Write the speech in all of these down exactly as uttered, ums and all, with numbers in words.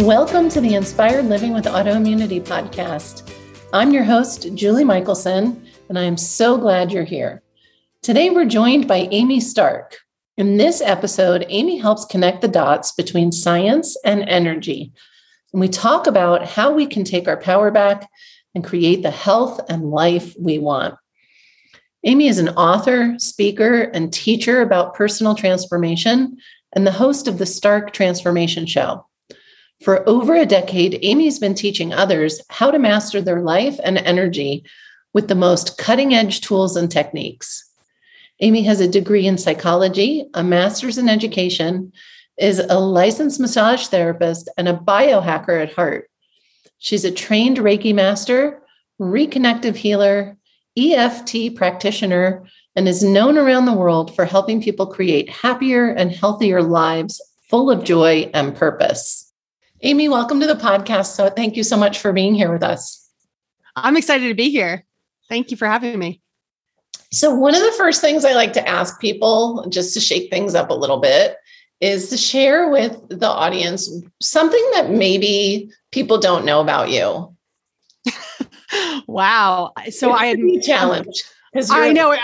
Welcome to the Inspired Living with Autoimmunity podcast. I'm your host, Julie Michelson, and I am so glad you're here. Today, we're joined by Amy Stark. In this episode, Amy helps connect the dots between science and energy. And we talk about how we can take our power back and create the health and life we want. Amy is an author, speaker, and teacher about personal transformation and the host of the Stark Transformation Show. For over a decade, Amy's been teaching others how to master their life and energy with the most cutting-edge tools and techniques. Amy has a degree in psychology, a master's in education, is a licensed massage therapist, and a biohacker at heart. She's a trained Reiki master, reconnective healer, E F T practitioner, and is known around the world for helping people create happier and healthier lives full of joy and purpose. Amy, welcome to the podcast. So thank you so much for being here with us. I'm excited to be here. Thank you for having me. So one of the first things I like to ask people, just to shake things up a little bit, is to share with the audience something that maybe people don't know about you. Wow. So I am challenged. I know it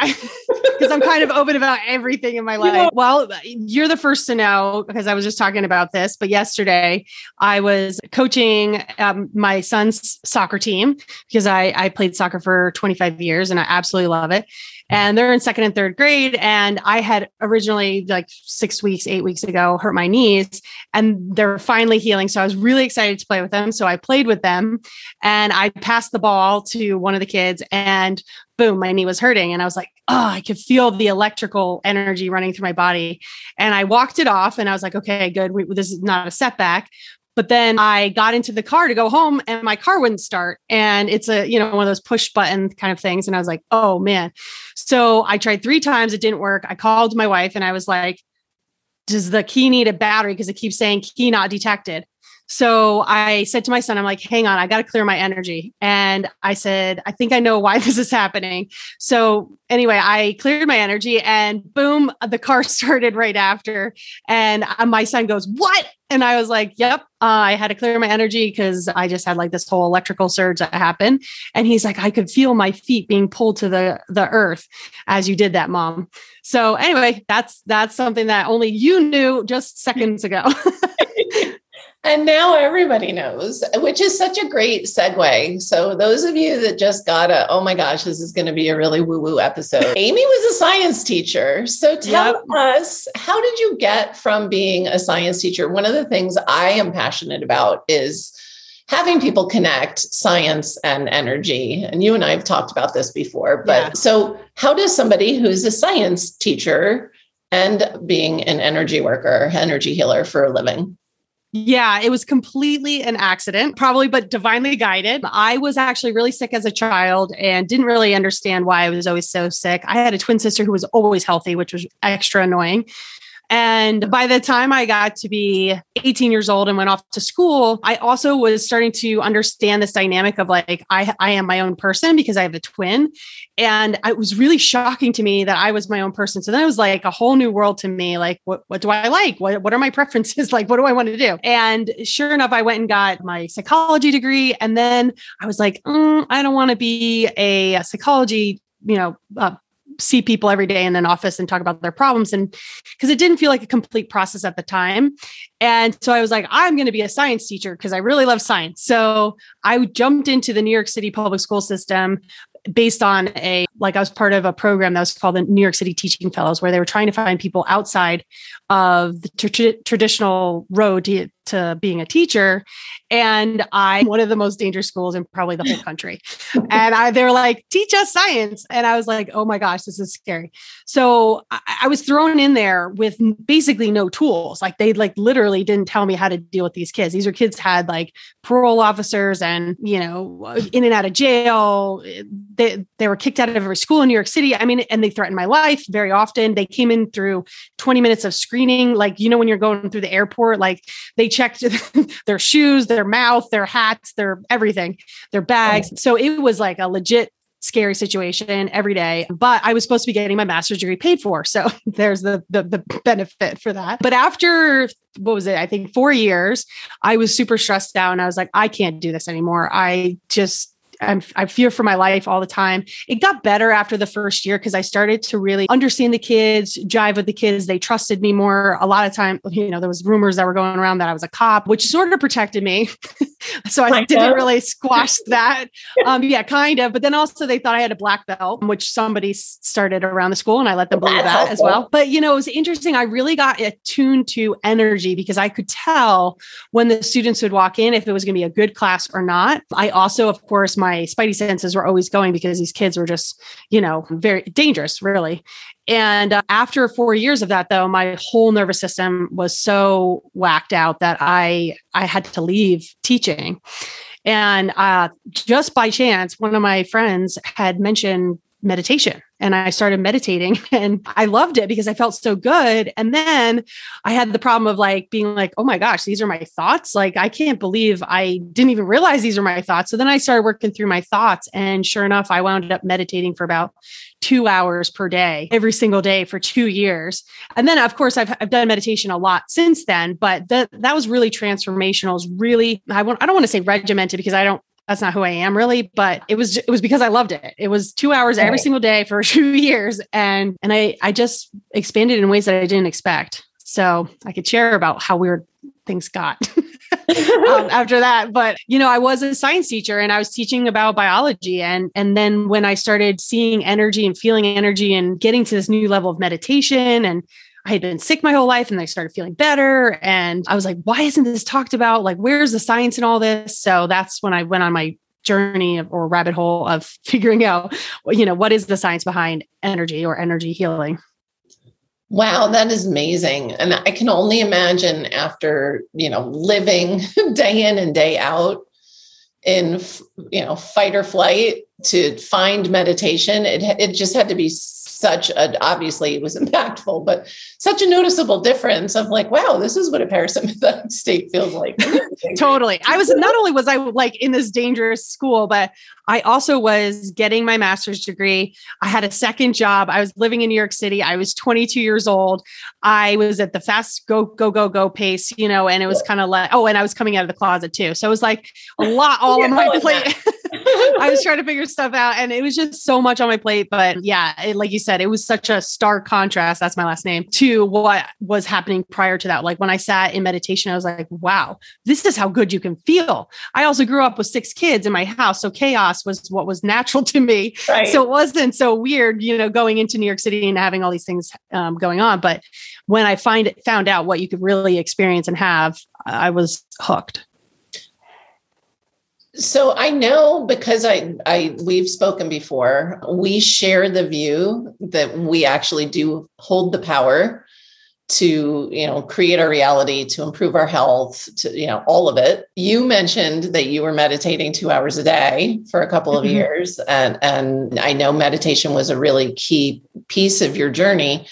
because I'm kind of open about everything in my life. Yeah. Well, you're the first to know because I was just talking about this. But yesterday I was coaching um, my son's soccer team because I, I played soccer for twenty-five years and I absolutely love it. And they're in second and third grade. And I had originally like six weeks, eight weeks ago, hurt my knees and they're finally healing. So I was really excited to play with them. So I played with them and I passed the ball to one of the kids and boom, my knee was hurting. And I was like, oh, I could feel the electrical energy running through my body. And I walked it off and I was like, okay, good. We, this is not a setback. But then I got into the car to go home and my car wouldn't start. And it's a, you know, one of those push button kind of things. And I was like, oh man. So I tried three times. It didn't work. I called my wife and I was like, does the key need a battery? Cause it keeps saying key not detected. So I said to my son, I'm like, hang on, I got to clear my energy. And I said, I think I know why this is happening. So anyway, I cleared my energy and boom, the car started right after. And my son goes, what? And I was like, yep, uh, I had to clear my energy because I just had like this whole electrical surge that happened. And he's like, I could feel my feet being pulled to the, the earth as you did that, Mom. So anyway, that's, that's something that only you knew just seconds ago. And now everybody knows, which is such a great segue. So those of you that just got a, oh my gosh, this is going to be a really woo-woo episode. Amy was a science teacher. So tell yep. us, how did you get from being a science teacher? One of the things I am passionate about is having people connect science and energy. And you and I have talked about this before, but yeah. So how does somebody who's a science teacher and being an energy worker, energy healer for a living? Yeah, it was completely an accident, probably, but divinely guided. I was actually really sick as a child and didn't really understand why I was always so sick. I had a twin sister who was always healthy, which was extra annoying. And by the time I got to be eighteen years old and went off to school, I also was starting to understand this dynamic of like, I, I am my own person because I have a twin. And it was really shocking to me that I was my own person. So then it was like a whole new world to me. Like, what, what do I like? What, what are my preferences? Like, what do I want to do? And sure enough, I went and got my psychology degree. And then I was like, mm, I don't want to be a psychology, you know, uh, see people every day in an office and talk about their problems. And because it didn't feel like a complete process at the time. And so I was like, I'm going to be a science teacher because I really love science. So I jumped into the New York City public school system based on a like I was part of a program that was called the New York City Teaching Fellows, where they were trying to find people outside of the tr- traditional road to, to being a teacher. And I, one of the most dangerous schools in probably the whole country. And I, they were like, teach us science. And I was like, oh my gosh, this is scary. So I, I was thrown in there with basically no tools. Like they like literally didn't tell me how to deal with these kids. These are kids had like parole officers and, you know, in and out of jail. They, they were kicked out of every school in New York City. I mean, and they threatened my life very often. They came in through twenty minutes of screening. Like, you know, when you're going through the airport, like they checked their shoes, their mouth, their hats, their everything, their bags. So it was like a legit scary situation every day, but I was supposed to be getting my master's degree paid for. So there's the, the, the benefit for that. But after, what was it? I think four years, I was super stressed out and I was like, I can't do this anymore. I just, I'm, I fear for my life all the time. It got better after the first year because I started to really understand the kids, jive with the kids. They trusted me more. A lot of time, you know, there was rumors that were going around that I was a cop, which sort of protected me. So I kind didn't of. really squash that. Um, yeah, kind of. But then also they thought I had a black belt, which somebody started around the school and I let them believe That's that helpful. as well. But, you know, it was interesting. I really got attuned to energy because I could tell when the students would walk in, if it was going to be a good class or not. I also, of course, my spidey senses were always going because these kids were just, you know, very dangerous, really. And uh, after four years of that, though, my whole nervous system was so whacked out that I, I had to leave teaching. And uh, just by chance, one of my friends had mentioned meditation. And I started meditating and I loved it because I felt so good. And then I had the problem of like being like, oh my gosh, these are my thoughts. Like, I can't believe I didn't even realize these are my thoughts. So then I started working through my thoughts. And sure enough, I wound up meditating for about two hours per day, every single day for two years. And then of course I've, I've done meditation a lot since then, but that, that was really transformational. It was really, I want, I don't want to say regimented because I don't, that's not who I am really, but it was, it was because I loved it. It was two hours every single day for two years. And, and I, I just expanded in ways that I didn't expect. So I could share about how weird things got um, after that. But, you know, I was a science teacher and I was teaching about biology. And, and then when I started seeing energy and feeling energy and getting to this new level of meditation, and I had been sick my whole life and I started feeling better. And I was like, why isn't this talked about? Like, where's the science in all this? So that's when I went on my journey of, or rabbit hole of figuring out, you know, what is the science behind energy or energy healing? Wow, that is amazing. And I can only imagine after, you know, living day in and day out in, you know, fight or flight to find meditation, it it just had to be such a, obviously it was impactful, but such a noticeable difference of like, wow, this is what a parasympathetic state feels like. Totally. I was, not only was I like in this dangerous school, but I also was getting my master's degree. I had a second job. I was living in New York City. I was twenty-two years old. I was at the fast go, go, go, go pace, you know, and it was kind of like, oh, and I was coming out of the closet too. So it was like a lot all yeah, on my plate. I was trying to figure stuff out and it was just so much on my plate. But yeah, it, like you said, it was such a stark contrast. That's my last name to what was happening prior to that. Like when I sat in meditation, I was like, wow, this is how good you can feel. I also grew up with six kids in my house. So chaos was what was natural to me. Right. So it wasn't so weird, you know, going into New York City and having all these things um, going on. But when I find it, found out what you could really experience and have, I was hooked. So I know because I, I we've spoken before, we share the view that we actually do hold the power to, you know, create our reality, to improve our health, to, you know, all of it. You mentioned that you were meditating two hours a day for a couple of mm-hmm. years. And, and I know meditation was a really key piece of your journey.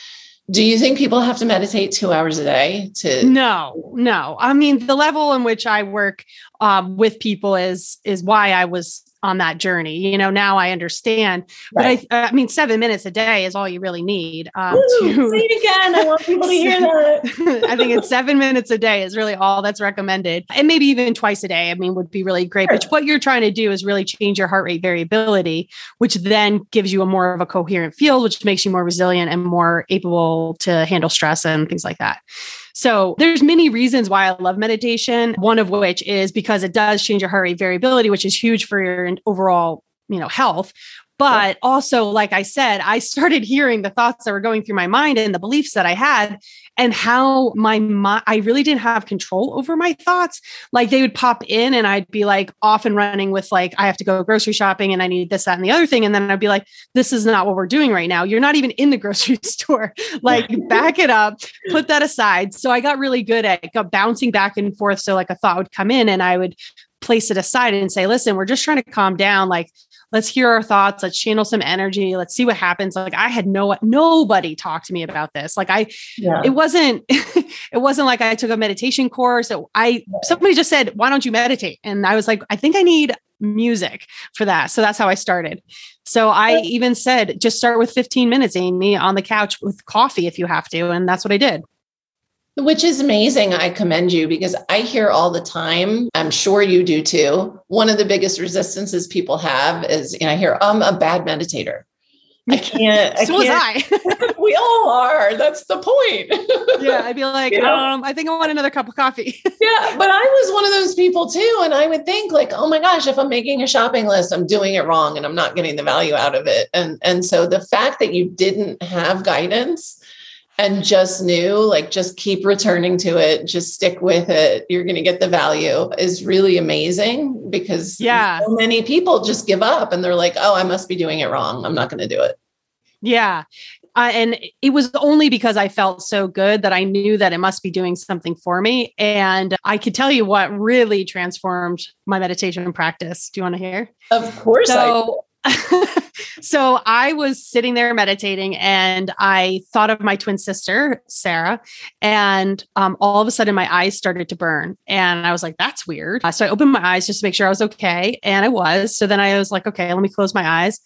Do you think people have to meditate two hours a day to? No, no. I mean, the level in which I work um, with people is, is why I was on that journey. You know, now I understand, right. But I, I mean, seven minutes a day is all you really need. Um, Ooh, to... Say it again. I want people to hear that. I think it's seven minutes a day is really all that's recommended. And maybe even twice a day, I mean, would be really great. Sure. But what you're trying to do is really change your heart rate variability, which then gives you a more of a coherent field, which makes you more resilient and more able to handle stress and things like that. So there's many reasons why I love meditation. One of which is because it does change your heart rate variability, which is huge for your overall, you know, health. But also, like I said, I started hearing the thoughts that were going through my mind and the beliefs that I had and how my mind, I really didn't have control over my thoughts. Like they would pop in and I'd be like off and running with like, I have to go grocery shopping and I need this, that, and the other thing. And then I'd be like, this is not what we're doing right now. You're not even in the grocery store. Like back it up, put that aside. So I got really good at got bouncing back and forth. So like a thought would come in and I would place it aside and say, listen, we're just trying to calm down. Like, let's hear our thoughts. Let's channel some energy. Let's see what happens. Like I had no, nobody talked to me about this. Like I, yeah. it wasn't, it wasn't like I took a meditation course. I, somebody just said, why don't you meditate? And I was like, I think I need music for that. So that's how I started. So I even said, just start with fifteen minutes, Amy, on the couch with coffee if you have to. And that's what I did. Which is amazing. I commend you because I hear all the time, I'm sure you do too. One of the biggest resistances people have is, you know, I hear, I'm a bad meditator. I can't. I so can't. was I. We all are. That's the point. Yeah. I'd be like, you know? um, I think I want another cup of coffee. Yeah. But I was one of those people too. And I would think like, oh my gosh, if I'm making a shopping list, I'm doing it wrong and I'm not getting the value out of it. And, and so the fact that you didn't have guidance and just knew, like, just keep returning to it. Just stick with it. You're going to get the value is really amazing because yeah. so many people just give up and they're like, oh, I must be doing it wrong. I'm not going to do it. Yeah. Uh, and it was only because I felt so good that I knew that it must be doing something for me. And I could tell you what really transformed my meditation practice. Do you want to hear? Of course. So, I So I was sitting there meditating and I thought of my twin sister, Sarah, and um, all of a sudden my eyes started to burn and I was like, that's weird. Uh, so I opened my eyes just to make sure I was okay. And I was. So then I was like, okay, let me close my eyes.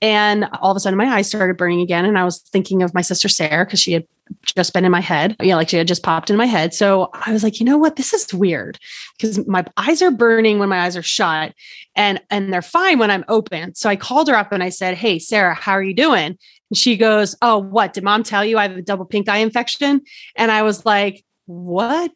And all of a sudden my eyes started burning again. And I was thinking of my sister, Sarah, because she had just been in my head. Yeah. You know, like she had just popped in my head. So I was like, you know what, this is weird because my eyes are burning when my eyes are shut and, and they're fine when I'm open. So I called her up and I said, hey, Sarah, how are you doing? And she goes, oh, what? Did mom tell you I have a double pink eye infection? And I was like, what?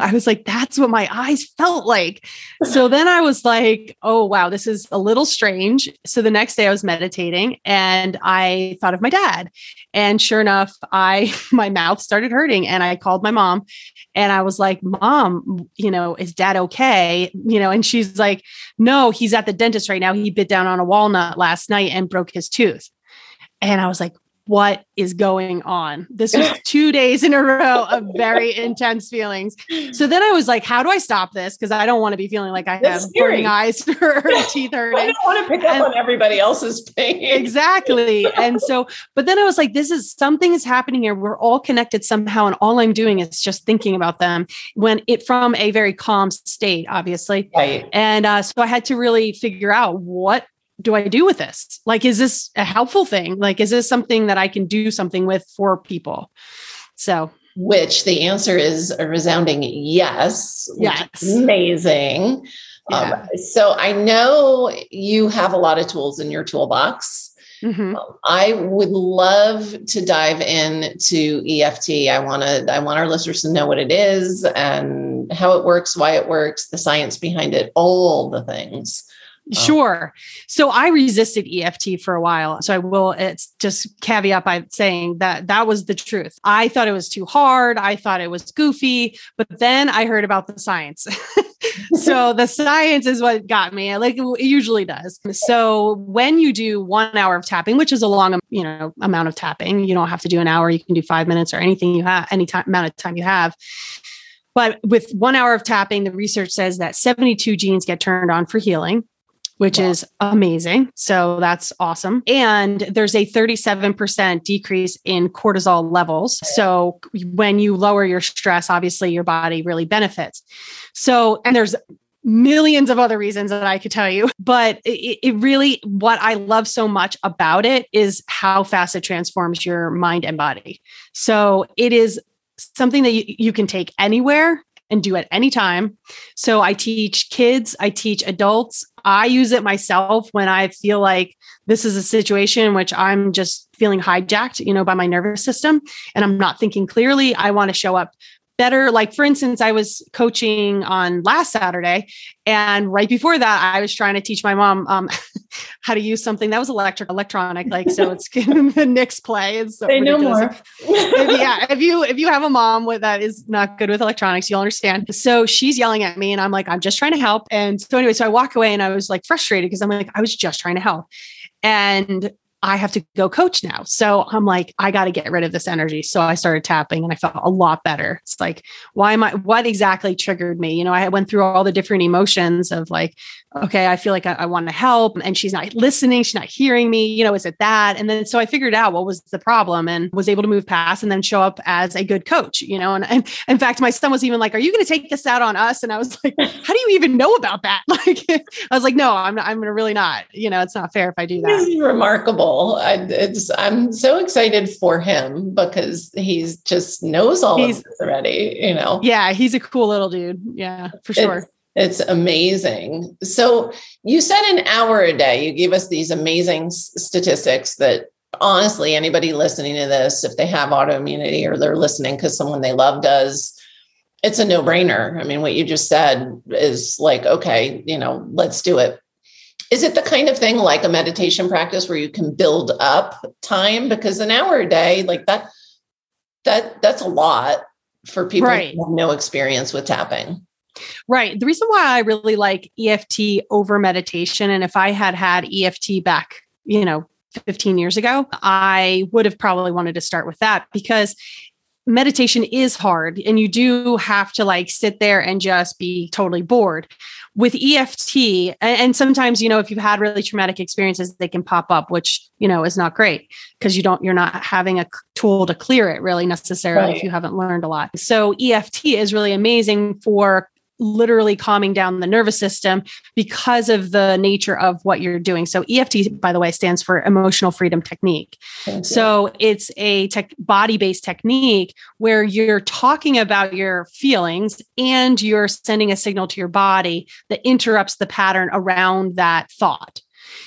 I was like, that's what my eyes felt like. So then I was like, oh, wow, this is a little strange. So the next day I was meditating and I thought of my dad. And sure enough, I, my mouth started hurting and I called my mom and I was like, mom, you know, is dad okay? You know, and she's like, no, he's at the dentist right now. He bit down on a walnut last night and broke his tooth. And I was like, what is going on? This was two days in a row of very intense feelings. So then I was like, how do I stop this? Because I don't want to be feeling like I That's have scary. burning eyes or teeth hurting. I don't want to pick up and, on everybody else's pain. Exactly. And so, but then I was like, this is something is happening here. We're all connected somehow. And all I'm doing is just thinking about them when it from a very calm state, obviously. Right. And uh, so I had to really figure out what do I do with this? Like, is this a helpful thing? Like, is this something that I can do something with for people? So, which the answer is a resounding yes. Yes. Amazing. Yeah. Um, so I know you have a lot of tools in your toolbox. Mm-hmm. Um, I would love to dive into E F T. I want to, I want our listeners to know what it is and how it works, why it works, the science behind it, all the things. Sure. So I resisted E F T for a while. So I will, it's just caveat by saying that that was the truth. I thought it was too hard. I thought it was goofy, but then I heard about the science. So the science is what got me. Like it usually does. So when you do one hour of tapping, which is a long, you know, amount of tapping, you don't have to do an hour. You can do five minutes or anything you have, any time, amount of time you have. But with one hour of tapping, the research says that seventy-two genes get turned on for healing, which wow. is amazing. So that's awesome. And there's a thirty-seven percent decrease in cortisol levels. So when you lower your stress, obviously your body really benefits. So, and there's millions of other reasons that I could tell you, but it, it really, what I love so much about it is how fast it transforms your mind and body. So it is something that you, you can take anywhere and do at any time. So I teach kids, I teach adults. I use it myself when I feel like this is a situation in which I'm just feeling hijacked, you know, by my nervous system and I'm not thinking clearly. I want to show up better. Like, for instance, I was coaching on last Saturday, and right before that, I was trying to teach my mom um, how to use something that was electric, electronic. Like, so it's the Knicks play. It's so they know more. if, yeah, if you if you have a mom with that is not good with electronics, you'll understand. So she's yelling at me, and I'm like, I'm just trying to help. And so anyway, so I walk away, and I was like frustrated because I'm like, I was just trying to help, and I have to go coach now. So I'm like, I got to get rid of this energy. So I started tapping and I felt a lot better. It's like, why am I, what exactly triggered me? You know, I went through all the different emotions of like, okay, I feel like I, I want to help and she's not listening. She's not hearing me, you know, is it that? And then, so I figured out what was the problem and was able to move past and then show up as a good coach, you know? And, and in fact, my son was even like, are you going to take this out on us? And I was like, how do you even know about that? Like, I was like, no, I'm not, I'm really not, you know, it's not fair if I do that. This is remarkable. I, it's, I'm so excited for him because he's just knows all he's, of this already, you know? Yeah. He's a cool little dude. Yeah, for it's, sure. It's amazing. So you said an hour a day, you gave us these amazing s- statistics that honestly, anybody listening to this, if they have autoimmunity or they're listening because someone they love does, it's a no brainer. I mean, what you just said is like, okay, you know, let's do it. Is it the kind of thing like a meditation practice where you can build up time? Because an hour a day, like that, that that's a lot for people right. who have no experience with tapping. Right. The reason why I really like E F T over meditation, and if I had had E F T back, you know, fifteen years ago, I would have probably wanted to start with that because meditation is hard and you do have to like sit there and just be totally bored. With E F T, and, and sometimes, you know, if you've had really traumatic experiences, they can pop up, which, you know, is not great because you don't, you're not having a tool to clear it really necessarily right. if you haven't learned a lot. So E F T is really amazing for literally calming down the nervous system because of the nature of what you're doing. So E F T, by the way, stands for Emotional Freedom Technique. So it's a tech, body-based technique where you're talking about your feelings and you're sending a signal to your body that interrupts the pattern around that thought.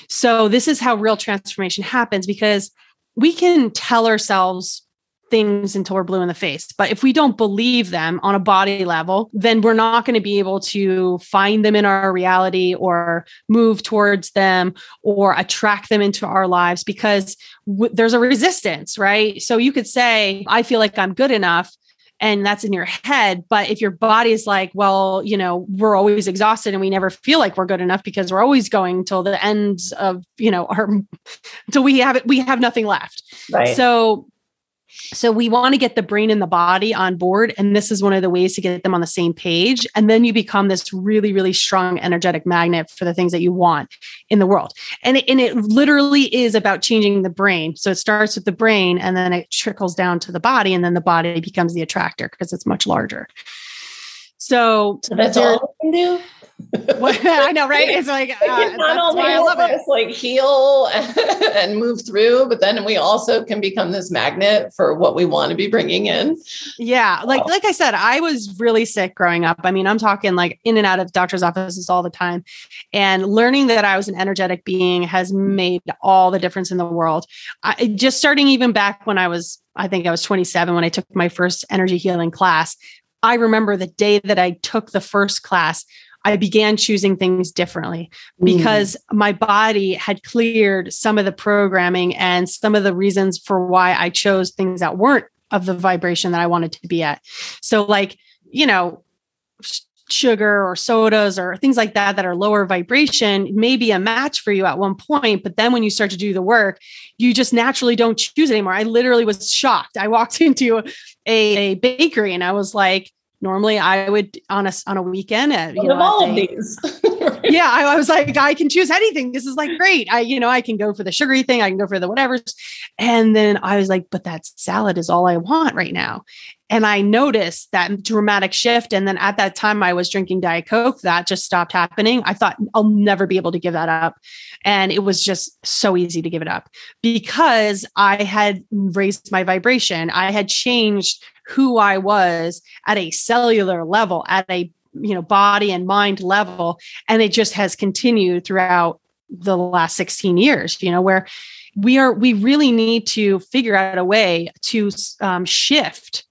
So this is how real transformation happens because we can tell ourselves things until we're blue in the face. But if we don't believe them on a body level, then we're not going to be able to find them in our reality or move towards them or attract them into our lives because w- there's a resistance, right? So you could say, I feel like I'm good enough. And that's in your head. But if your body is like, well, you know, we're always exhausted and we never feel like we're good enough because we're always going till the end of, you know, our, till we have it, we have nothing left. Right. So So we want to get the brain and the body on board. And this is one of the ways to get them on the same page. And then you become this really, really strong energetic magnet for the things that you want in the world. And it, and it literally is about changing the brain. So it starts with the brain and then it trickles down to the body and then the body becomes the attractor because it's much larger. So, so that's all we can do. Well, I know, right? It's like, uh, it's not only I love it. It's like heal and move through, but then we also can become this magnet for what we want to be bringing in. Yeah. Like, oh. like I said, I was really sick growing up. I mean, I'm talking like in and out of doctor's offices all the time, and learning that I was an energetic being has made all the difference in the world. I, just starting even back when I was, I think I was twenty-seven when I took my first energy healing class. I remember the day that I took the first class, I began choosing things differently because mm. my body had cleared some of the programming and some of the reasons for why I chose things that weren't of the vibration that I wanted to be at. So like, you know, sugar or sodas or things like that, that are lower vibration may be a match for you at one point. But then when you start to do the work, you just naturally don't choose anymore. I literally was shocked. I walked into a, a bakery and I was like, normally I would on a, on a weekend. At, you know, all of these. yeah. I, I was like, I can choose anything. This is like, great. I, you know, I can go for the sugary thing. I can go for the whatevers. And then I was like, but that salad is all I want right now. And I noticed that dramatic shift. And then at that time I was drinking Diet Coke. That just stopped happening. I thought I'll never be able to give that up. And it was just so easy to give it up because I had raised my vibration. I had changed who I was at a cellular level, at a, you know, body and mind level. And it just has continued throughout the last sixteen years, you know, where we are, we really need to figure out a way to um, shift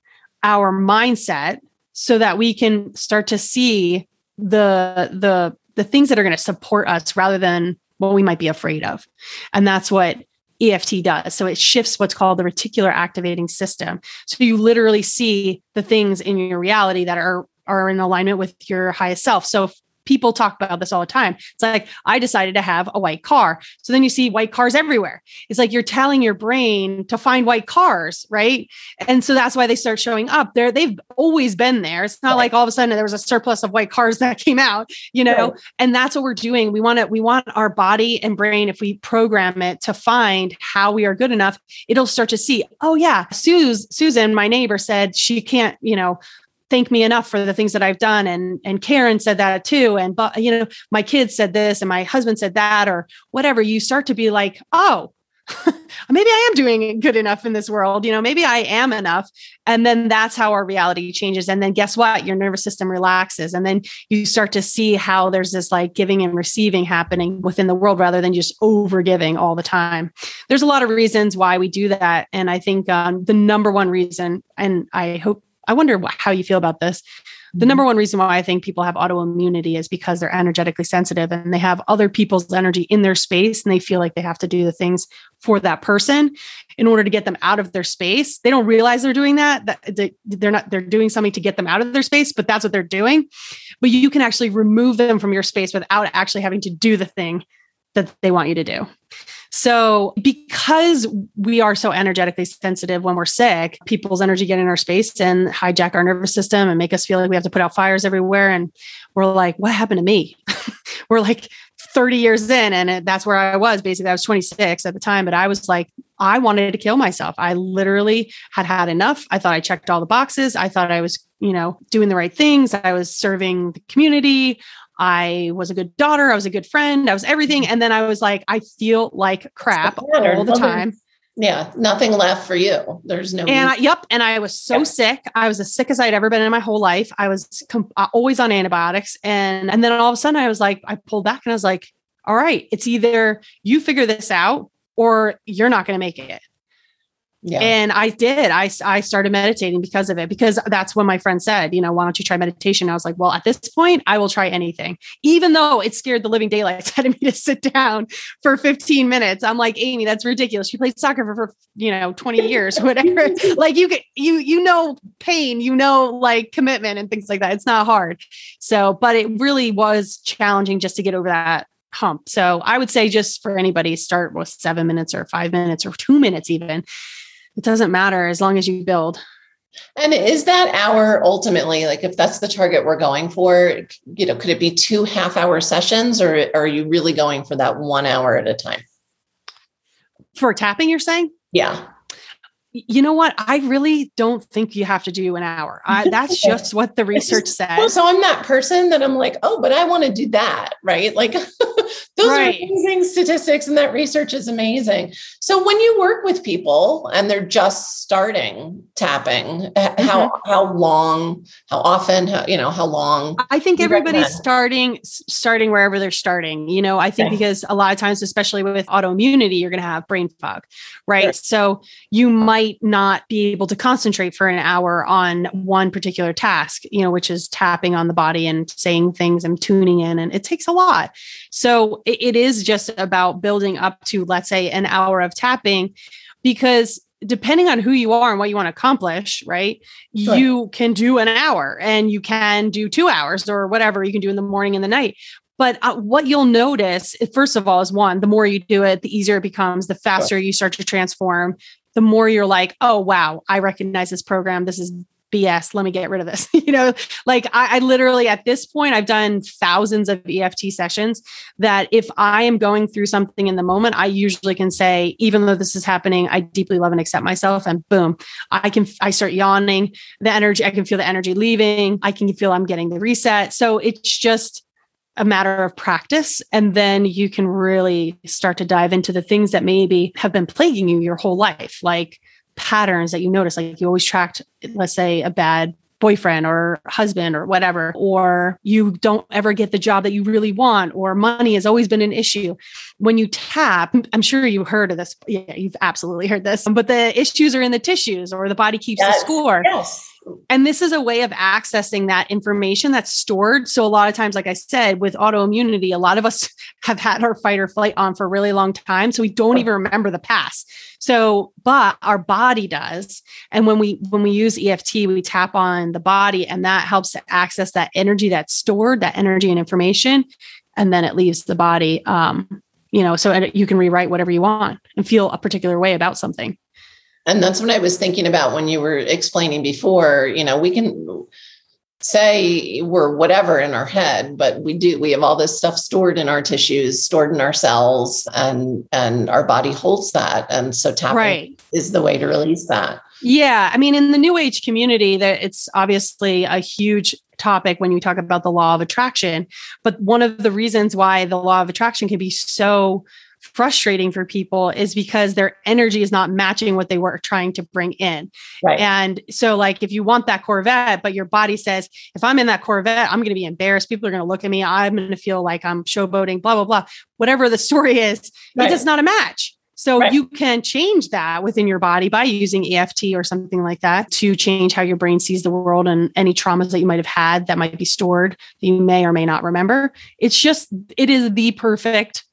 our mindset so that we can start to see the, the, the things that are going to support us rather than what we might be afraid of. And that's what E F T does. So it shifts what's called the reticular activating system. So you literally see the things in your reality that are, are in alignment with your highest self. So if people talk about this all the time. It's like, I decided to have a white car. So then you see white cars everywhere. It's like, you're telling your brain to find white cars, right? And so that's why they start showing up there. They've always been there. It's not like all of a sudden there was a surplus of white cars that came out, you know, right. And that's what we're doing. We want to, we want our body and brain, if we program it to find how we are good enough, it'll start to see, oh yeah, Suze, Susan, my neighbor, said she can't, you know, thank me enough for the things that I've done. And, and Karen said that too. And, but you know, my kids said this and my husband said that, or whatever. You start to be like, oh, maybe I am doing good enough in this world. You know, maybe I am enough. And then that's how our reality changes. And then guess what? Your nervous system relaxes. And then you start to see how there's this like giving and receiving happening within the world rather than just over giving all the time. There's a lot of reasons why we do that. And I think um, the number one reason, and I hope, I wonder how you feel about this. The number one reason why I think people have autoimmunity is because they're energetically sensitive and they have other people's energy in their space and they feel like they have to do the things for that person in order to get them out of their space. They don't realize they're doing that. that they're not, they're doing something to get them out of their space, but that's what they're doing. But you can actually remove them from your space without actually having to do the thing that they want you to do. So because we are so energetically sensitive when we're sick, people's energy get in our space and hijack our nervous system and make us feel like we have to put out fires everywhere. And we're like, what happened to me? We're like thirty years in. And it, that's where I was. Basically, I was twenty-six at the time, but I was like, I wanted to kill myself. I literally had had enough. I thought I checked all the boxes. I thought I was, you know, doing the right things. I was serving the community. I was a good daughter. I was a good friend. I was everything. And then I was like, I feel like crap all the time. Yeah. Nothing left for you. There's no, and I, yep. And I was so yeah. sick. I was as sick as I'd ever been in my whole life. I was com- always on antibiotics. And, and then all of a sudden I was like, I pulled back and I was like, all right, it's either you figure this out or you're not going to make it. Yeah. And I did, I, I started meditating because of it, because that's when my friend said, you know, why don't you try meditation? I was like, well, at this point I will try anything, even though it scared the living daylights out of me to sit down for fifteen minutes. I'm like, Amy, that's ridiculous. You played soccer for, for you know, twenty years, or whatever. Like you could, you, you know, pain, you know, like commitment and things like that. It's not hard. So, but it really was challenging just to get over that hump. So I would say just for anybody, start with seven minutes or five minutes or two minutes, even. It doesn't matter as long as you build. And is that hour ultimately, like if that's the target we're going for, you know, could it be two half hour sessions, or, or are you really going for that one hour at a time? For tapping, you're saying? Yeah. You know what? I really don't think you have to do an hour. I, that's just what the research says. Well, so I'm that person that I'm like, oh, but I want to do that, right? Like those right. are amazing statistics and that research is amazing. So when you work with people and they're just starting tapping, mm-hmm. how how long, how often, how, you know, how long? I think everybody's recommend? starting starting wherever they're starting. You know, I think yeah. because a lot of times, especially with autoimmunity, you're going to have brain fog, right? Sure. So you might not be able to concentrate for an hour on one particular task, you know, which is tapping on the body and saying things and tuning in. And it takes a lot. So it, it is just about building up to, let's say, an hour of tapping, because depending on who you are and what you want to accomplish, right? Sure. You can do an hour and you can do two hours or whatever you can do in the morning and the night. But uh, what you'll notice, first of all, is one, the more you do it, the easier it becomes, the faster sure. you start to transform. The more you're like, oh, wow, I recognize this program. This is B S. Let me get rid of this. You know, like I, I literally at this point, I've done thousands of E F T sessions that if I am going through something in the moment, I usually can say, even though this is happening, I deeply love and accept myself. And boom, I can, I start yawning, the energy, I can feel the energy leaving. I can feel I'm getting the reset. So it's just a matter of practice. And then you can really start to dive into the things that maybe have been plaguing you your whole life, like patterns that you notice, like you always tracked, let's say, a bad boyfriend or husband or whatever, or you don't ever get the job that you really want, or money has always been an issue. When you tap, I'm sure you heard of this. Yeah, you've absolutely heard this, but the issues are in the tissues, or the body keeps yes. the score. Yes. And this is a way of accessing that information that's stored. So a lot of times, like I said, with autoimmunity, a lot of us have had our fight or flight on for a really long time. So we don't even remember the past. So, but our body does. And when we, when we use E F T, we tap on the body, and that helps to access that energy that's stored, that energy and information. And then it leaves the body, um, you know, so you can rewrite whatever you want and feel a particular way about something. And that's what I was thinking about when you were explaining before. You know, we can say we're whatever in our head, but we do, we have all this stuff stored in our tissues, stored in our cells, and, and our body holds that. And so tapping right. is the way to release that. Yeah. I mean, in the New Age community, that it's obviously a huge topic when you talk about the law of attraction, but one of the reasons why the law of attraction can be so frustrating for people is because their energy is not matching what they were trying to bring in. Right. And so like, if you want that Corvette, but your body says, if I'm in that Corvette, I'm going to be embarrassed. People are going to look at me. I'm going to feel like I'm showboating, blah, blah, blah, whatever the story is, right. It's just not a match. So right. you can change that within your body by using E F T or something like that to change how your brain sees the world and any traumas that you might have had that might be stored that you may or may not remember. It's just, it is the perfect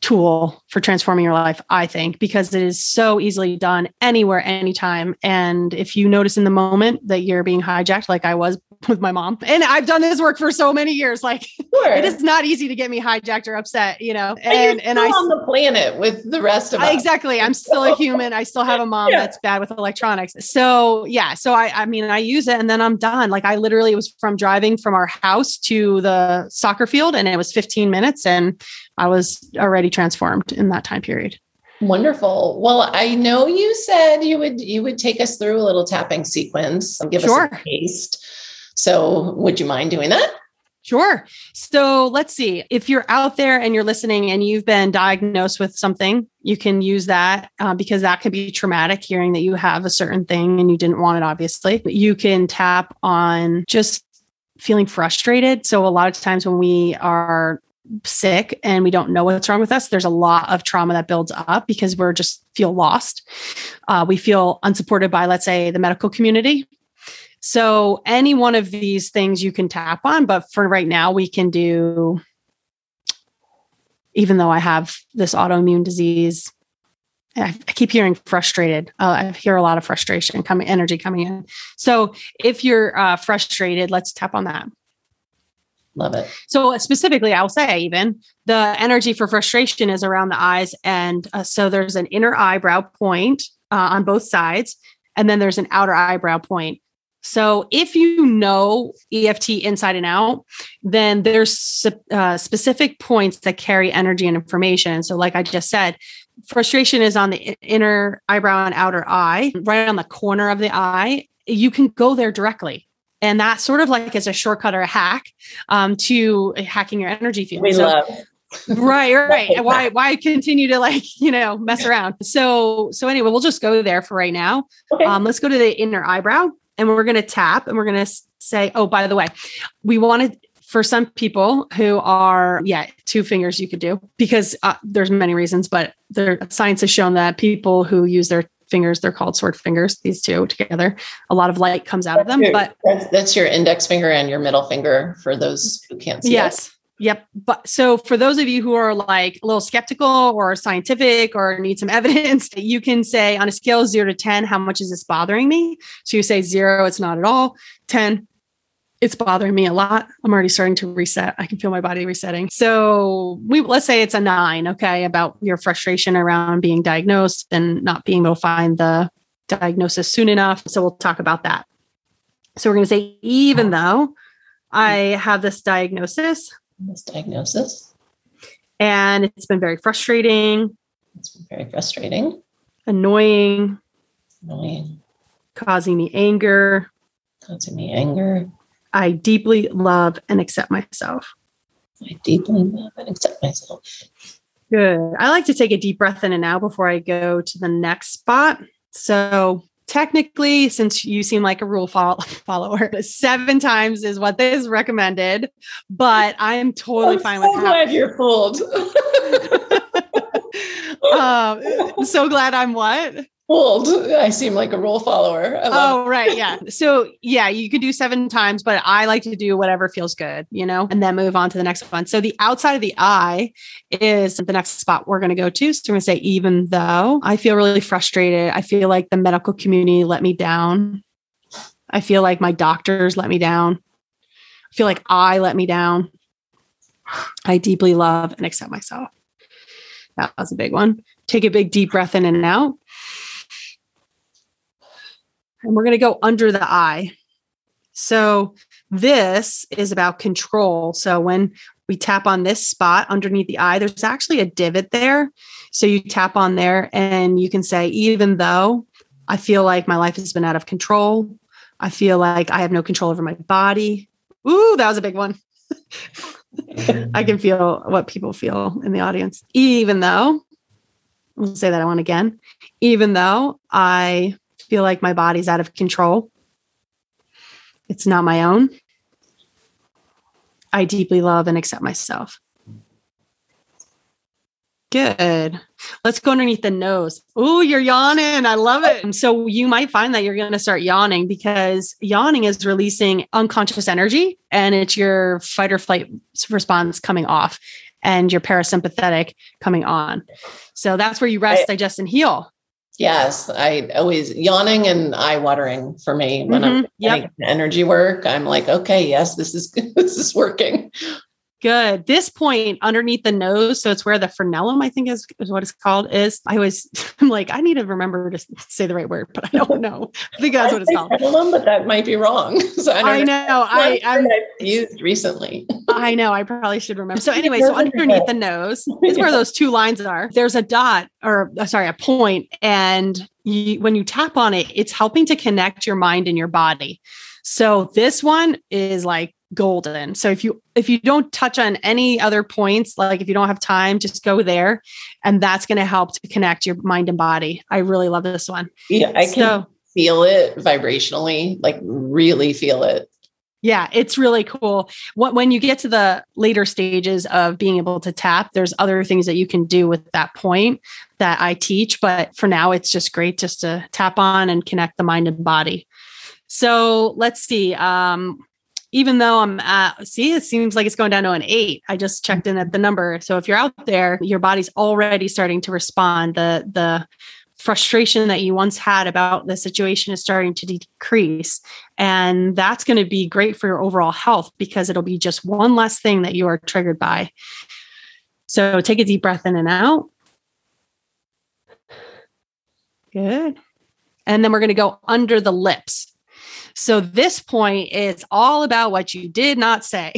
tool for transforming your life, I think, because it is so easily done anywhere, anytime. And if you notice in the moment that you're being hijacked, like I was with my mom, and I've done this work for so many years, like sure. it is not easy to get me hijacked or upset, you know, and, and, and I on the planet with the rest of us. Exactly. I'm still a human. I still have a mom yeah. that's bad with electronics. So yeah. So I, I mean, I use it and then I'm done. Like I literally was from driving from our house to the soccer field, and it was fifteen minutes, and I was already transformed in that time period. Wonderful. Well, I know you said you would, you would take us through a little tapping sequence and give sure. us a taste. So would you mind doing that? Sure. So let's see, if you're out there and you're listening and you've been diagnosed with something, you can use that uh, because that can be traumatic, hearing that you have a certain thing and you didn't want it, obviously. You can tap on just feeling frustrated. So a lot of times when we are sick and we don't know what's wrong with us, there's a lot of trauma that builds up because we're just feel lost. Uh, we feel unsupported by, let's say, the medical community. So any one of these things you can tap on, but for right now we can do, even though I have this autoimmune disease, I keep hearing frustrated. Uh, I hear a lot of frustration coming, energy coming in. So if you're uh, frustrated, let's tap on that. Love it. So specifically, I'll say even the energy for frustration is around the eyes. And uh, so there's an inner eyebrow point uh, on both sides, and then there's an outer eyebrow point. So if you know E F T inside and out, then there's uh, specific points that carry energy and information. So like I just said, frustration is on the inner eyebrow and outer eye, right on the corner of the eye. You can go there directly. And that sort of like is a shortcut or a hack um, to hacking your energy field. We so, love. Right, right. Why why continue to like, you know, mess around? So so anyway, we'll just go there for right now. Okay. Um, let's go to the inner eyebrow, and we're going to tap, and we're going to say, oh, by the way, we wanted for some people who are, yeah, two fingers you could do because uh, there's many reasons, but the science has shown that people who use their fingers, they're called sword fingers, these two together, a lot of light comes out that's of them, your, but that's, that's your index finger and your middle finger for those who can't see. Yes. It. Yep. But so for those of you who are like a little skeptical or scientific or need some evidence, you can say on a scale of zero to ten, how much is this bothering me? So you say zero, it's not at all. ten, it's bothering me a lot. I'm already starting to reset. I can feel my body resetting. So we let's say it's a nine, okay, about your frustration around being diagnosed and not being able to find the diagnosis soon enough. So we'll talk about that. So we're going to say, even though I have this diagnosis, this diagnosis, and it's been very frustrating. It's been very frustrating. Annoying. Annoying. Causing me anger. Causing me anger. I deeply love and accept myself. I deeply love and accept myself. Good. I like to take a deep breath in and out before I go to the next spot. So technically, since you seem like a rule follow- follower, seven times is what is recommended, but I am totally I'm fine so with that. I'm glad you're fooled. um, so glad I'm what? old. I seem like a rule follower. Oh, it. Right. Yeah. So yeah, you could do seven times, but I like to do whatever feels good, you know, and then move on to the next one. So the outside of the eye is the next spot we're going to go to. So I'm going to say, even though I feel really frustrated, I feel like the medical community let me down. I feel like my doctors let me down. I feel like I let me down. I deeply love and accept myself. That was a big one. Take a big deep breath in and out. And we're going to go under the eye. So this is about control. So when we tap on this spot underneath the eye, there's actually a divot there. So you tap on there and you can say, even though I feel like my life has been out of control, I feel like I have no control over my body. Ooh, that was a big one. I can feel what people feel in the audience. Even though, I'll say that one again, even though I feel like my body's out of control, it's not my own, I deeply love and accept myself. Good. Let's go underneath the nose. Oh, you're yawning. I love it. So you might find that you're going to start yawning because yawning is releasing unconscious energy and it's your fight or flight response coming off and your parasympathetic coming on. So that's where you rest, I, digest, and heal. Yes. I always yawning and eye watering for me when mm-hmm. I'm yep. energy work. I'm like, okay, yes, this is, this is working. Good. This point underneath the nose, so it's where the frenulum, I think is, is what it's called, is. I always, I'm like, I need to remember to say the right word, but I don't know. I think that's I what it's called. Frenulum, but that might be wrong. So I, don't I know. know. I I've used recently. I know. I probably should remember. So anyway, so underneath the nose is where those two lines are. There's a dot or sorry, a point. And you, when you tap on it, it's helping to connect your mind and your body. So this one is like golden. So if you, if you don't touch on any other points, like if you don't have time, just go there and that's going to help to connect your mind and body. I really love this one. Yeah. I can so, feel it vibrationally, like really feel it. Yeah. It's really cool. What, when you get to the later stages of being able to tap, there's other things that you can do with that point that I teach, but for now it's just great just to tap on and connect the mind and body. So let's see. Um, Even though I'm at, see, it seems like it's going down to an eight. I just checked in at the number. So if you're out there, your body's already starting to respond. The, the frustration that you once had about the situation is starting to decrease. And that's going to be great for your overall health because it'll be just one less thing that you are triggered by. So take a deep breath in and out. Good. And then we're going to go under the lips. So this point is all about what you did not say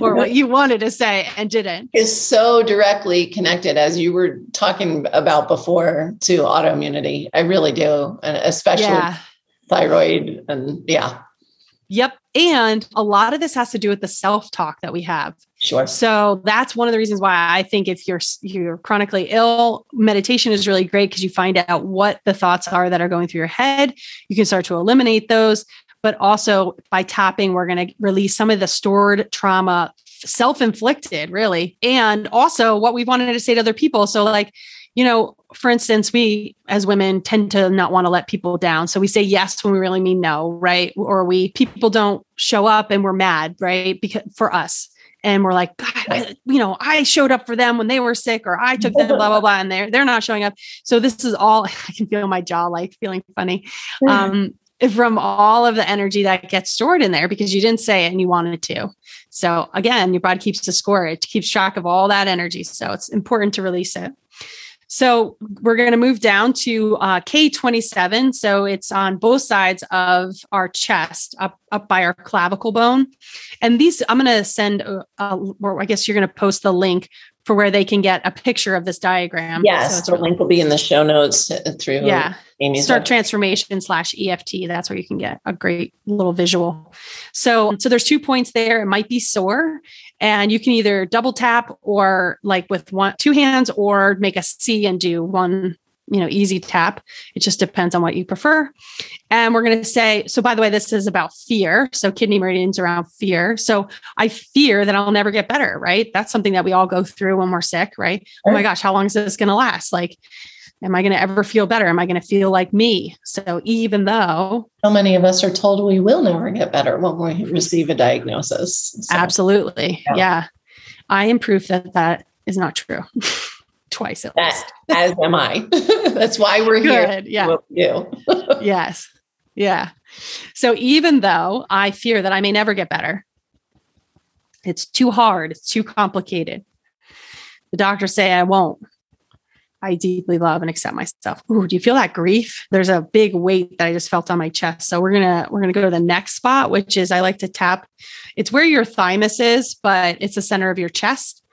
or what you wanted to say and didn't. It's so directly connected, as you were talking about before, to autoimmunity. I really do. And especially yeah. thyroid and yeah. Yep. And a lot of this has to do with the self-talk that we have. Sure. So that's one of the reasons why I think if you're, you're chronically ill, meditation is really great because you find out what the thoughts are that are going through your head. You can start to eliminate those, but also by tapping, we're going to release some of the stored trauma, self-inflicted really. And also what we wanted to say to other people. So like, you know, for instance, we as women tend to not want to let people down. So we say yes when we really mean no, right? Or we people don't show up and we're mad, right? Because for us. And we're like, God, I, you know, I showed up for them when they were sick, or I took them, blah, blah, blah. And they're, they're not showing up. So this is all, I can feel my jaw, like feeling funny um, from all of the energy that gets stored in there because you didn't say it and you wanted to. So again, your body keeps the score. It keeps track of all that energy. So it's important to release it. So we're going to move down to uh, K twenty-seven. So it's on both sides of our chest, up, up by our clavicle bone. And these, I'm going to send, uh, uh, or I guess you're going to post the link for where they can get a picture of this diagram. Yes, so the really- link will be in the show notes through yeah. Amy's Stark Transformation slash E F T. That's where you can get a great little visual. So, so there's two points there. It might be sore, and you can either double tap or like with one, two hands, or make a C and do one, you know, easy tap. It just depends on what you prefer. And we're going to say, so by the way, this is about fear. So kidney meridians around fear. So I fear that I'll never get better, right? That's something that we all go through when we're sick, right? Oh my gosh, how long is this going to last? Like, Am I going to ever feel better? Am I going to feel like me? So even though so many of us are told we will never get better when we receive a diagnosis. So, absolutely. Yeah. yeah. I am proof that that is not true. Twice at least. As am I. That's why we're Good. Here. Yeah. You. Yes. Yeah. So even though I fear that I may never get better, it's too hard. It's too complicated. The doctors say I won't. I deeply love and accept myself. Ooh, do you feel that grief? There's a big weight that I just felt on my chest. So we're going to, we're going to go to the next spot, which is I like to tap. It's where your thymus is, but it's the center of your chest.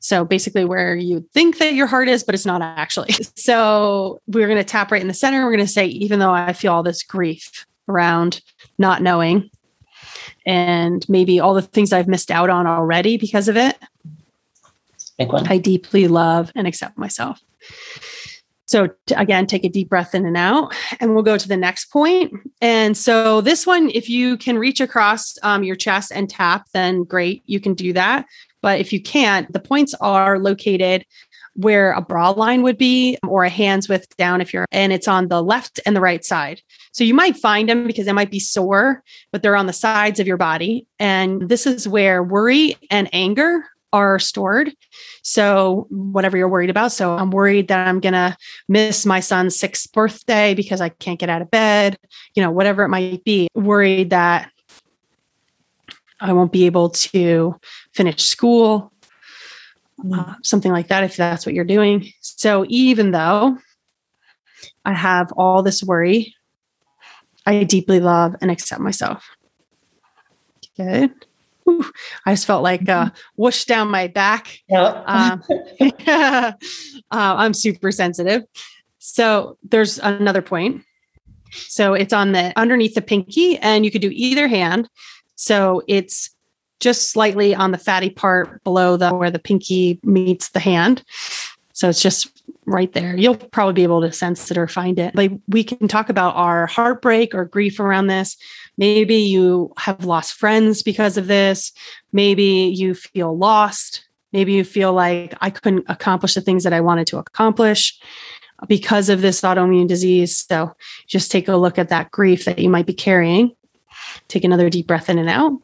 So basically where you think that your heart is, but it's not actually. So we're going to tap right in the center. We're going to say, even though I feel all this grief around not knowing and maybe all the things I've missed out on already because of it, I deeply love and accept myself. So again, take a deep breath in and out, and we'll go to the next point. And so this one, if you can reach across um, your chest and tap, then great, you can do that. But if you can't, the points are located where a bra line would be or a hands width down if you're, and it's on the left and the right side. So you might find them because they might be sore, but they're on the sides of your body. And this is where worry and anger are stored. So whatever you're worried about. So I'm worried that I'm going to miss my son's sixth birthday because I can't get out of bed, you know, whatever it might be. Worried that I won't be able to finish school, uh, something like that, if that's what you're doing. So even though I have all this worry, I deeply love and accept myself. Good. Ooh, I just felt like uh, whoosh down my back. Yep. um, yeah, uh, I'm super sensitive. So there's another point. So it's on the underneath the pinky, and you could do either hand. So it's just slightly on the fatty part below the where the pinky meets the hand. So it's just right there. You'll probably be able to sense it or find it. Like we can talk about our heartbreak or grief around this. Maybe you have lost friends because of this. Maybe you feel lost. Maybe you feel like I couldn't accomplish the things that I wanted to accomplish because of this autoimmune disease. So just take a look at that grief that you might be carrying. Take another deep breath in and out.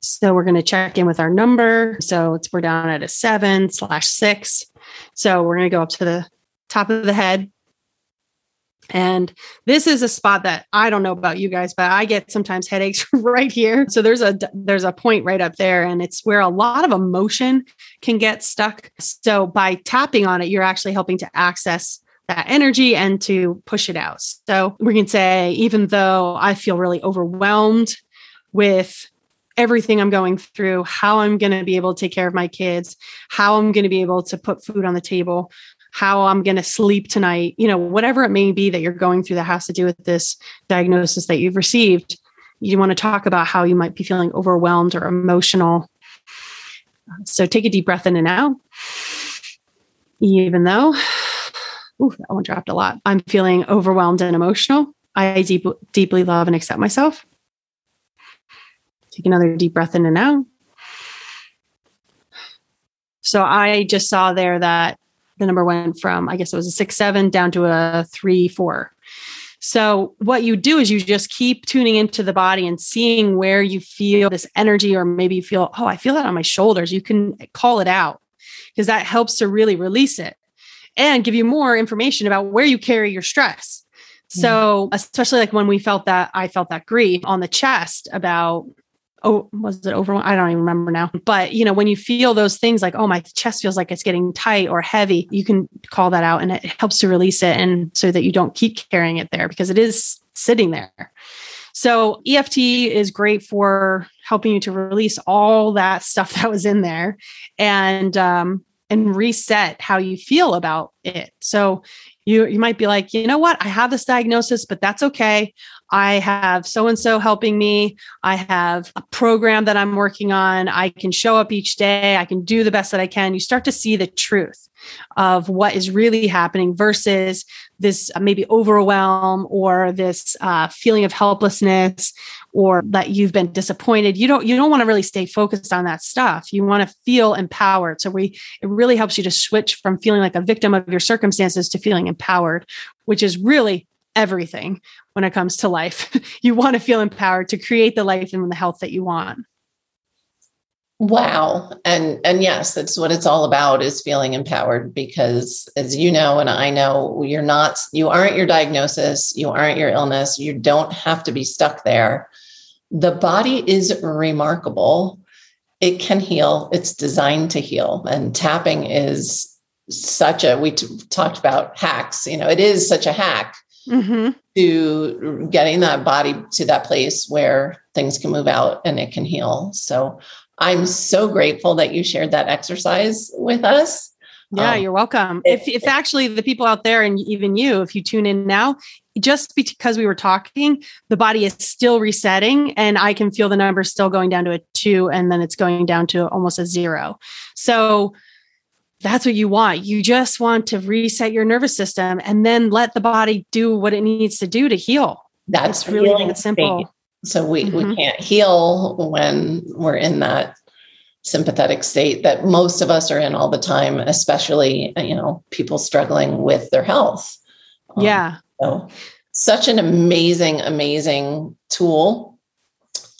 So we're going to check in with our number. So it's, we're down at a seven slash six. So we're going to go up to the top of the head. And this is a spot that I don't know about you guys, but I get sometimes headaches right here. So there's a, there's a point right up there, and it's where a lot of emotion can get stuck. So by tapping on it, you're actually helping to access that energy and to push it out. So we can say, even though I feel really overwhelmed with everything I'm going through, how I'm going to be able to take care of my kids, how I'm going to be able to put food on the table, how I'm going to sleep tonight, you know, whatever it may be that you're going through that has to do with this diagnosis that you've received. You want to talk about how you might be feeling overwhelmed or emotional. So take a deep breath in and out. Even though, ooh, that one dropped a lot. I'm feeling overwhelmed and emotional. I deep, deeply love and accept myself. Take another deep breath in and out. So I just saw there that the number went from, I guess it was a six, seven down to a three, four. So what you do is you just keep tuning into the body and seeing where you feel this energy, or maybe you feel, oh, I feel that on my shoulders. You can call it out because that helps to really release it and give you more information about where you carry your stress. So especially like when we felt that, I felt that grief on the chest about, oh, was it overwhelmed? I don't even remember now. But, you know, when you feel those things like, oh, my chest feels like it's getting tight or heavy, you can call that out and it helps to release it. And so that you don't keep carrying it there because it is sitting there. So E F T is great for helping you to release all that stuff that was in there and, um, and reset how you feel about it. So you, you might be like, you know what? I have this diagnosis, but that's okay. I have so-and-so helping me. I have a program that I'm working on. I can show up each day. I can do the best that I can. You start to see the truth of what is really happening versus this uh, maybe overwhelm or this uh, feeling of helplessness or that you've been disappointed. You don't, you don't want to really stay focused on that stuff. You want to feel empowered. So we, it really helps you to switch from feeling like a victim of your circumstances to feeling empowered, which is really everything when it comes to life. You want to feel empowered to create the life and the health that you want. Wow. And, and yes, that's what it's all about, is feeling empowered, because as you know, and I know, you're not, you aren't your diagnosis. You aren't your illness. You don't have to be stuck there. The body is remarkable. It can heal. It's designed to heal. And tapping is such a, we t- talked about hacks, you know, it is such a hack. Mm-hmm. To getting that body to that place where things can move out and it can heal. So I'm so grateful that you shared that exercise with us. Yeah, um, you're welcome. If, if actually the people out there, and even you, if you tune in now, just because we were talking, the body is still resetting, and I can feel the numbers still going down to a two, and then it's going down to almost a zero. So that's what you want. You just want to reset your nervous system and then let the body do what it needs to do to heal. That's it's really that simple. So we, mm-hmm. we can't heal when we're in that sympathetic state that most of us are in all the time, especially, you know, people struggling with their health. Um, yeah. So such an amazing, amazing tool.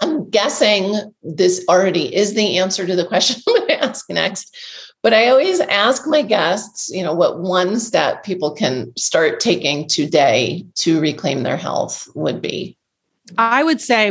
I'm guessing this already is the answer to the question I'm going to ask next. But I always ask my guests, you know, what one step people can start taking today to reclaim their health would be. I would say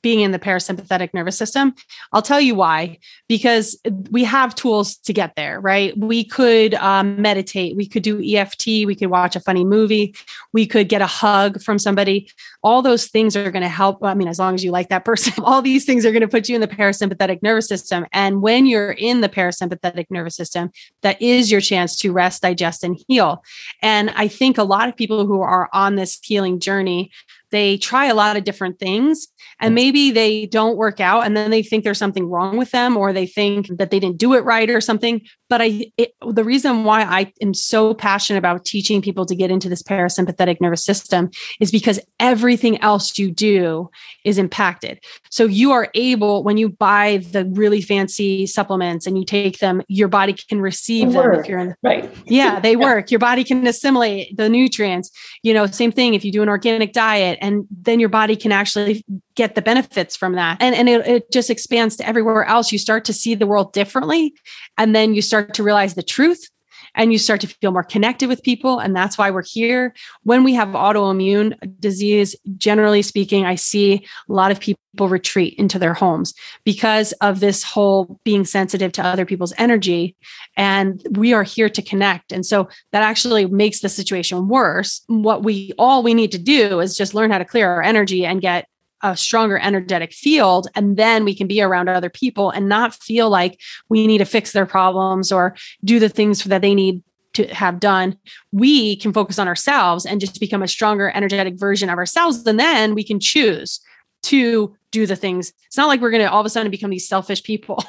being in the parasympathetic nervous system. I'll tell you why, because we have tools to get there, right? We could um, meditate. We could do E F T. We could watch a funny movie. We could get a hug from somebody. All those things are going to help. I mean, as long as you like that person, all these things are going to put you in the parasympathetic nervous system. And when you're in the parasympathetic nervous system, that is your chance to rest, digest, and heal. And I think a lot of people who are on this healing journey, they try a lot of different things, and maybe they don't work out, and then they think there's something wrong with them, or they think that they didn't do it right or something. But I, it, the reason why I am so passionate about teaching people to get into this parasympathetic nervous system is because everything else you do is impacted. So you are able, when you buy the really fancy supplements and you take them, your body can receive they them. Work, if you're in the, right. Yeah, they yeah. work. Your body can assimilate the nutrients. You know, same thing if you do an organic diet, and then your body can actually get the benefits from that. And, and it, it just expands to everywhere else. You start to see the world differently, and then you start to realize the truth, and you start to feel more connected with people. And that's why we're here. When we have autoimmune disease, generally speaking, I see a lot of people retreat into their homes because of this whole being sensitive to other people's energy. And we are here to connect. And so that actually makes the situation worse. What we, all we need to do is just learn how to clear our energy and get a stronger energetic field. And then we can be around other people and not feel like we need to fix their problems or do the things that they need to have done. We can focus on ourselves and just become a stronger energetic version of ourselves. And then we can choose to do the things. It's not like we're going to all of a sudden become these selfish people.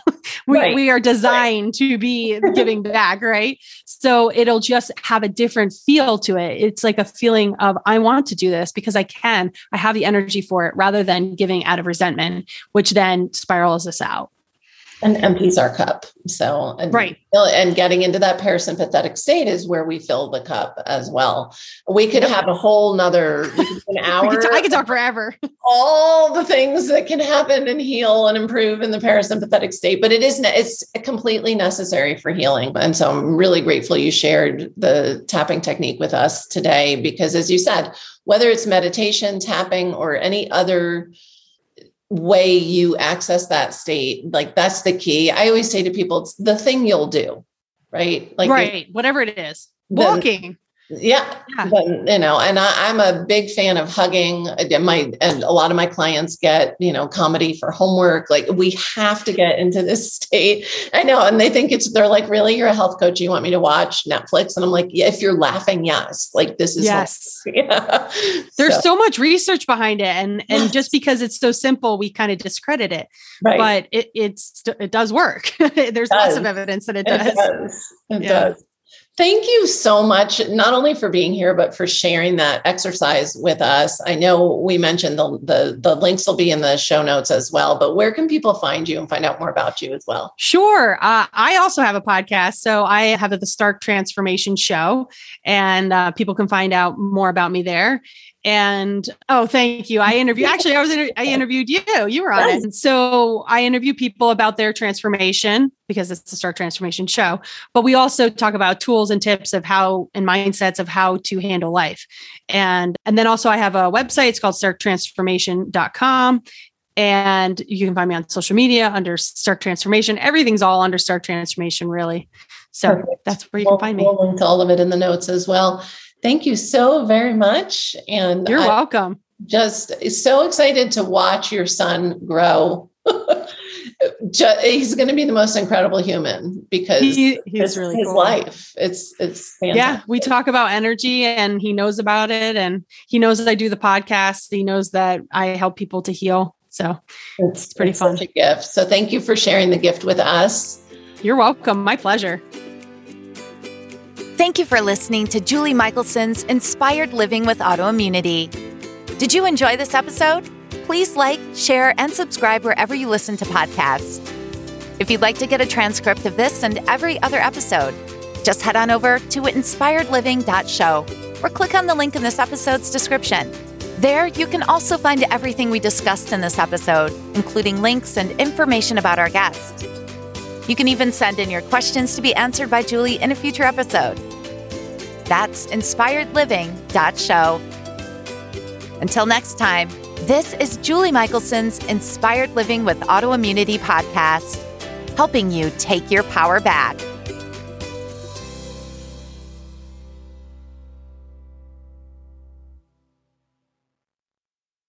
we, right. we are designed right. to be giving back, right? So it'll just have a different feel to it. It's like a feeling of, I want to do this because I can, I have the energy for it, rather than giving out of resentment, which then spirals us out. And empties our cup. So, and, right. and getting into that parasympathetic state is where we fill the cup as well. We could have a whole nother an hour. could t- I could talk forever. All the things that can happen and heal and improve in the parasympathetic state, but it is, ne- it's completely necessary for healing. And so I'm really grateful you shared the tapping technique with us today, because as you said, whether it's meditation, tapping, or any other way you access that state, like that's the key. I always say to people, it's the thing you'll do, right? Like, right. Whatever it is, walking, Yeah, yeah. But, you know, and I, I'm a big fan of hugging. My and a lot of my clients get, you know, comedy for homework. Like, we have to get into this state. I know. And they think it's, they're like, really, you're a health coach. You want me to watch Netflix? And I'm like, yeah, if you're laughing, yes. Like, this is, yes. Yeah. There's so. so much research behind it. And, and yes. just because it's so simple, we kind of discredit it, right. But it, it's, it does work. There's does. lots of evidence that it does. It does. It yeah. does. Thank you so much, not only for being here, but for sharing that exercise with us. I know we mentioned the, the the links will be in the show notes as well, but where can people find you and find out more about you as well? Sure. Uh, I also have a podcast. So I have the Stark Transformation Show, and uh, people can find out more about me there. And, oh, thank you. I interviewed, actually, I was, inter- I interviewed you, you were on it. And so I interview people about their transformation because it's the Stark Transformation Show, but we also talk about tools and tips of how, and mindsets of how to handle life. And, and then also I have a website, it's called start transformation dot com. And you can find me on social media under Stark Transformation. Everything's all under Stark Transformation, really. So Perfect. That's where you we'll, can find me. We'll link to all of it in the notes as well. Thank you so very much. And you're I'm welcome. Just so excited to watch your son grow. just, he's going to be the most incredible human because he, he's really his cool. life. It's, it's fantastic. Yeah. We talk about energy and he knows about it, and he knows that I do the podcast. He knows that I help people to heal. So it's, it's pretty it's fun. Such a gift. So thank you for sharing the gift with us. You're welcome. My pleasure. Thank you for listening to Julie Michelson's Inspired Living with Autoimmunity. Did you enjoy this episode? Please like, share, and subscribe wherever you listen to podcasts. If you'd like to get a transcript of this and every other episode, just head on over to inspired living dot show or click on the link in this episode's description. There, you can also find everything we discussed in this episode, including links and information about our guests. You can even send in your questions to be answered by Julie in a future episode. That's inspired living dot show. Until next time, this is Julie Michelson's Inspired Living with Autoimmunity podcast, helping you take your power back.